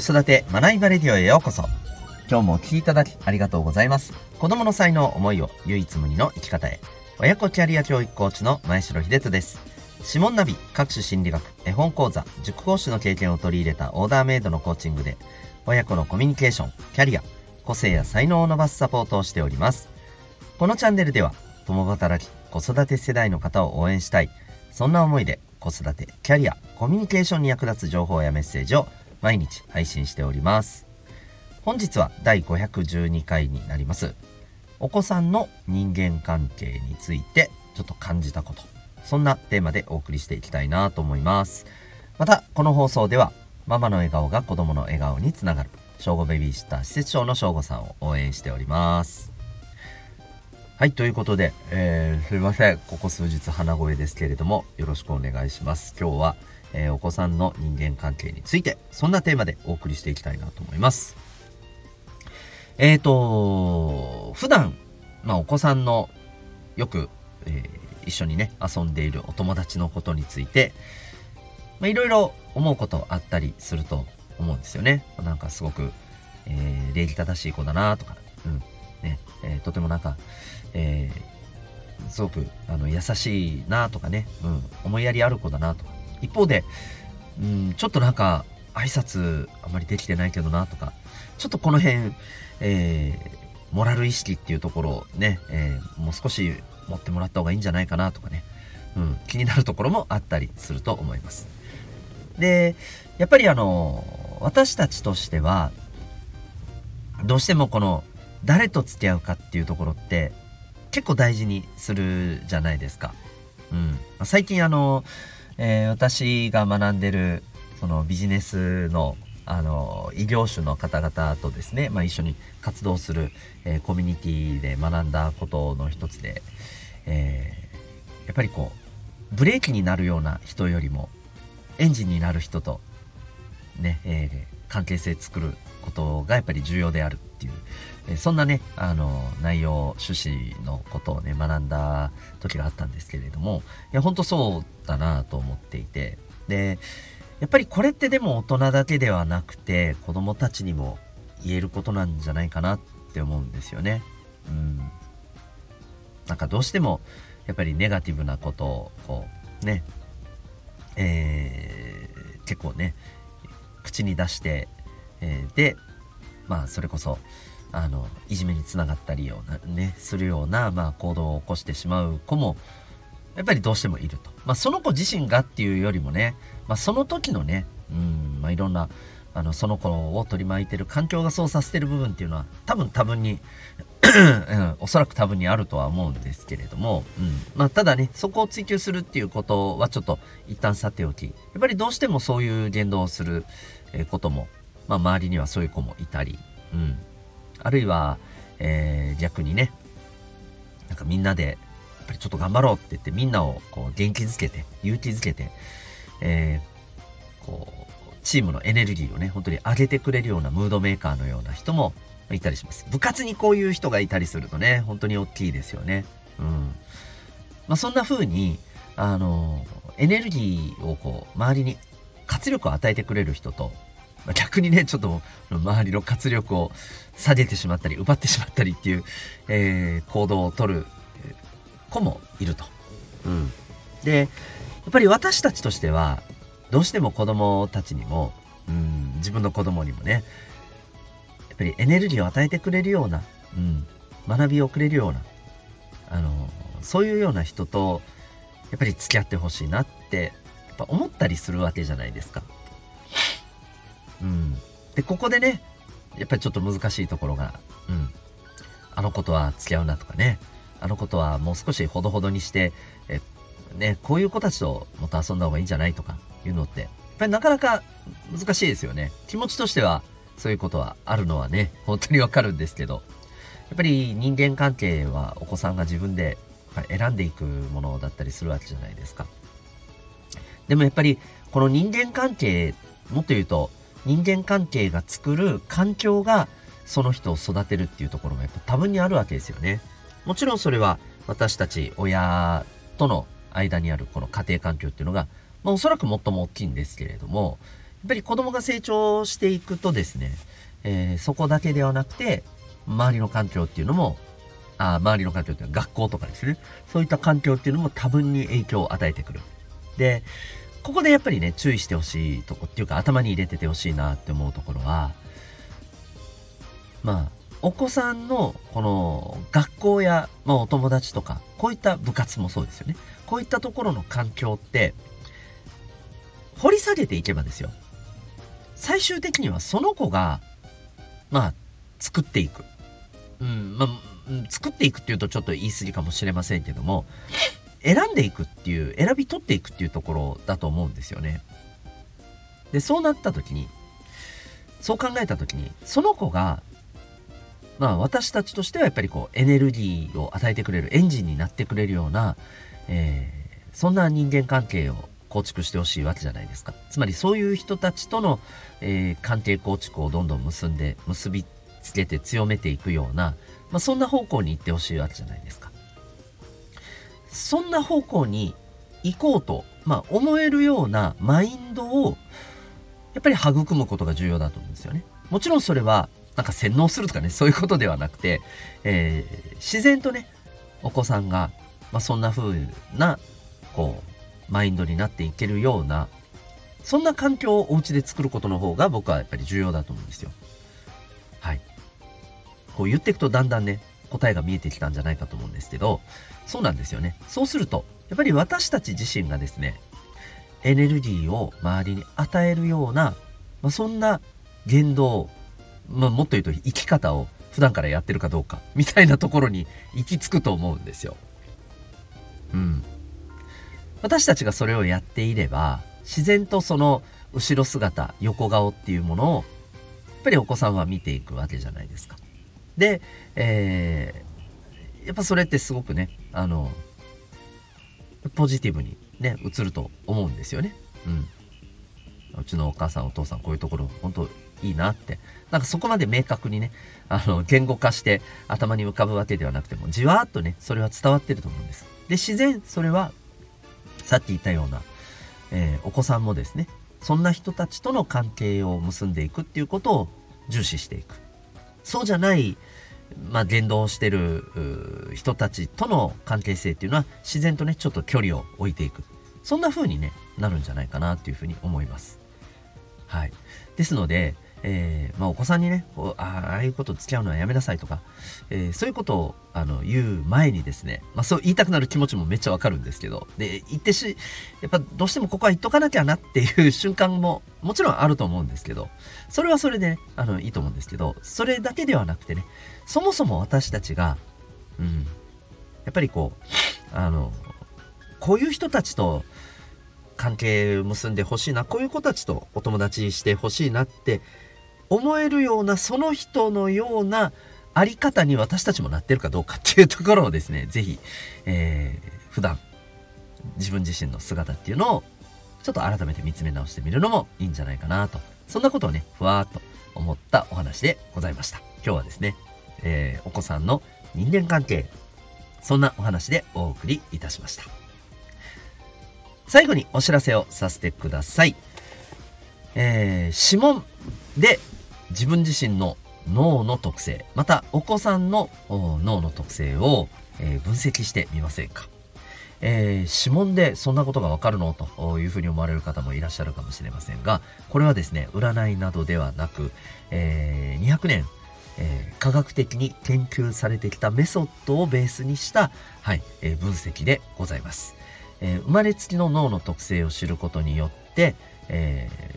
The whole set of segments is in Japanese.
子育て学びバレディオへようこそ。今日もお聞きいただきありがとうございます。子供の才能、思いを唯一無二の生き方へ。親子キャリア教育コーチの前城秀人です。指紋ナビ、各種心理学、絵本講座、塾講師の経験を取り入れたオーダーメイドのコーチングで、親子のコミュニケーション、キャリア、個性や才能を伸ばすサポートをしております。このチャンネルでは共働き、子育て世代の方を応援したい、そんな思いで子育て、キャリア、コミュニケーションに役立つ情報やメッセージを毎日配信しております。本日は第512回になります。お子さんの人間関係についてちょっと感じたこと、そんなテーマでお送りしていきたいなと思います。またこの放送では、ママの笑顔が子供の笑顔につながる小5ベビーシッター施設長の小5さんを応援しております。はい、ということで、すいません、ここ数日鼻声ですけれども、よろしくお願いします。今日は、お子さんの人間関係について、そんなテーマでお送りしていきたいなと思います。普段、お子さんのよく、一緒にね遊んでいるお友達のことについて、いろいろ思うことあったりすると思うんですよね。なんかすごく、礼儀正しい子だなとか、とてもなんか、すごく優しいなとかね、思いやりある子だなとか、一方で、ちょっとなんか挨拶あまりできてないけどなとか、ちょっとこの辺、モラル意識っていうところをね、もう少し持ってもらった方がいいんじゃないかなとかね、気になるところもあったりすると思います。で、やっぱり私たちとしてはどうしてもこの誰と付き合うかっていうところって結構大事にするじゃないですか。最近私が学んでるそのビジネスの異業種の方々とですね、一緒に活動する、コミュニティで学んだことの一つで、やっぱりこうブレーキになるような人よりもエンジンになる人とね、関係性作ることがやっぱり重要であるっていう、そんなね内容、趣旨のことをね学んだ時があったんですけれども、いや本当そうだなと思っていて、でやっぱりこれってでも大人だけではなくて子供たちにも言えることなんじゃないかなって思うんですよね。なんかどうしてもやっぱりネガティブなことをこうね、結構ね口に出して、でそれこそいじめにつながったりようなねするような行動を起こしてしまう子もやっぱりどうしてもいると。その子自身がっていうよりもね、その時のね、いろんなその子を取り巻いてる環境がそうさせてる部分っていうのは多分におそらく多分にあるとは思うんですけれども、ただねそこを追求するっていうことはちょっと一旦さておき、やっぱりどうしてもそういう言動をすることも、周りにはそういう子もいたり、あるいは、逆にねなんかみんなでやっぱりちょっと頑張ろうって言ってみんなをこう元気づけて勇気づけて、こうチームのエネルギーをね本当に上げてくれるようなムードメーカーのような人もいたりします。部活にこういう人がいたりするとね本当に大きいですよね。そんな風にエネルギーをこう周りに活力を与えてくれる人と、逆にねちょっと周りの活力を下げてしまったり奪ってしまったりっていう、行動をとる子もいると。でやっぱり私たちとしてはどうしても子供たちにも、自分の子供にもねやっぱりエネルギーを与えてくれるような、学びをくれるようなそういうような人とやっぱり付き合ってほしいなってやっぱ思ったりするわけじゃないですか。でここでねやっぱりちょっと難しいところが、あの子とは付き合うなとかね、あの子とはもう少しほどほどにしてこういう子たちともっと遊んだ方がいいんじゃないとかいうのってやっぱりなかなか難しいですよね。気持ちとしてはそういうことはあるのはね本当にわかるんですけど、やっぱり人間関係はお子さんが自分で選んでいくものだったりするわけじゃないですか。でもやっぱりこの人間関係、もっと言うと人間関係が作る環境がその人を育てるっていうところがやっぱ多分にあるわけですよね。もちろんそれは私たち親との間にあるこの家庭環境っていうのが、おそらく最も大きいんですけれども、ぱり子供が成長していくとですね、そこだけではなくて周りの環境っていうのも周りの環境っていうのは学校とかですね、そういった環境っていうのも多分に影響を与えてくる。でここでやっぱりね注意してほしいとこっていうか頭に入れててほしいなって思うところは、お子さんのこの学校や、お友達とかこういった部活もそうですよね。こういったところの環境って掘り下げていけばですよ、最終的にはその子が作っていく、作っていくっていうとちょっと言い過ぎかもしれませんけども、選んでいくっていう、選び取っていくっていうところだと思うんですよね。でそうなった時に、そう考えた時にその子が私たちとしてはやっぱりこうエネルギーを与えてくれるエンジンになってくれるような、そんな人間関係を構築してほしいわけじゃないですか。つまりそういう人たちとの、関係構築をどんどん結びつけて強めていくような、そんな方向に行ってほしいわけじゃないですか。そんな方向に行こうと、思えるようなマインドをやっぱり育むことが重要だと思うんですよね。もちろんそれは洗脳するとかね、そういうことではなくて、自然とねお子さんが、そんな風なこうマインドになっていけるような、そんな環境をお家で作ることの方が僕はやっぱり重要だと思うんですよ。はい、こう言っていくとだんだんね答えが見えてきたんじゃないかと思うんですけど、そうなんですよね。そうするとやっぱり私たち自身がですねエネルギーを周りに与えるような、そんな言動、もっと言うと生き方を普段からやってるかどうかみたいなところに行き着くと思うんですよ。私たちがそれをやっていれば自然とその後ろ姿、横顔っていうものをやっぱりお子さんは見ていくわけじゃないですか。で、やっぱそれってすごくねポジティブにね映ると思うんですよね。うちのお母さんお父さんこういうところ本当いいなって、そこまで明確にね言語化して頭に浮かぶわけではなくても、じわーっとねそれは伝わってると思うんです。で自然それはさっき言ったような、お子さんもですねそんな人たちとの関係を結んでいくっていうことを重視していく、そうじゃない、言動をしてる人たちとの関係性っていうのは自然とねちょっと距離を置いていく、そんな風に、なるんじゃないかなっていうふうに思います。はい、ですので、お子さんにねああいうこと付き合うのはやめなさいとか、そういうことを言う前にですね、そう言いたくなる気持ちもめっちゃわかるんですけど、でやっぱどうしてもここは言っとかなきゃなっていう瞬間ももちろんあると思うんですけど、それはそれで、いいと思うんですけど、それだけではなくてね、そもそも私たちが、やっぱりこういう人たちと関係結んでほしいな、こういう子たちとお友達してほしいなって思えるような、その人のようなあり方に私たちもなってるかどうかっていうところをですね、ぜひ、普段自分自身の姿っていうのをちょっと改めて見つめ直してみるのもいいんじゃないかなと、そんなことをねふわーっと思ったお話でございました。今日はですね、お子さんの人間関係、そんなお話でお送りいたしました。最後にお知らせをさせてください。指紋で自分自身の脳の特性、またお子さんの脳の特性を、分析してみませんか。指紋でそんなことがわかるのというふうに思われる方もいらっしゃるかもしれませんが、これはですね占いなどではなく、200年、科学的に研究されてきたメソッドをベースにした、分析でございます。生まれつきの脳の特性を知ることによって、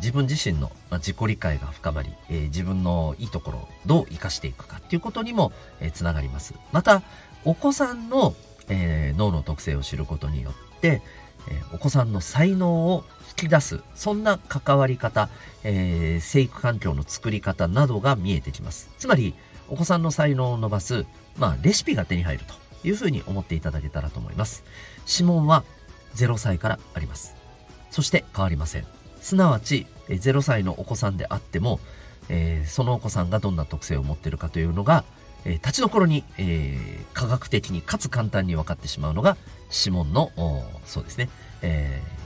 自分自身の自己理解が深まり、自分のいいところをどう生かしていくかっていうことにも、つながります。またお子さんの、脳の特性を知ることによって、お子さんの才能を引き出す、そんな関わり方、生育環境の作り方などが見えてきます。つまりお子さんの才能を伸ばす、レシピが手に入るというふうに思っていただけたらと思います。指紋は0歳からあります。そして変わりません。すなわち0歳のお子さんであっても、そのお子さんがどんな特性を持っているかというのが、立ちどころに、科学的にかつ簡単に分かってしまうのが指紋の、そうですね、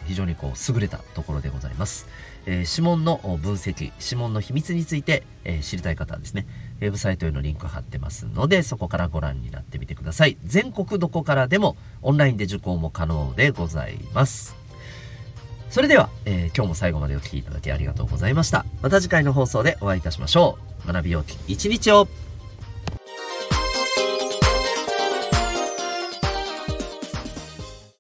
非常にこう優れたところでございます。指紋の分析、指紋の秘密について、知りたい方はですね、ウェブサイトへのリンク貼ってますので、そこからご覧になってみてください。全国どこからでもオンラインで受講も可能でございます。それでは、今日も最後までお聞きいただきありがとうございました。また次回の放送でお会いいたしましょう。学びよき一日を。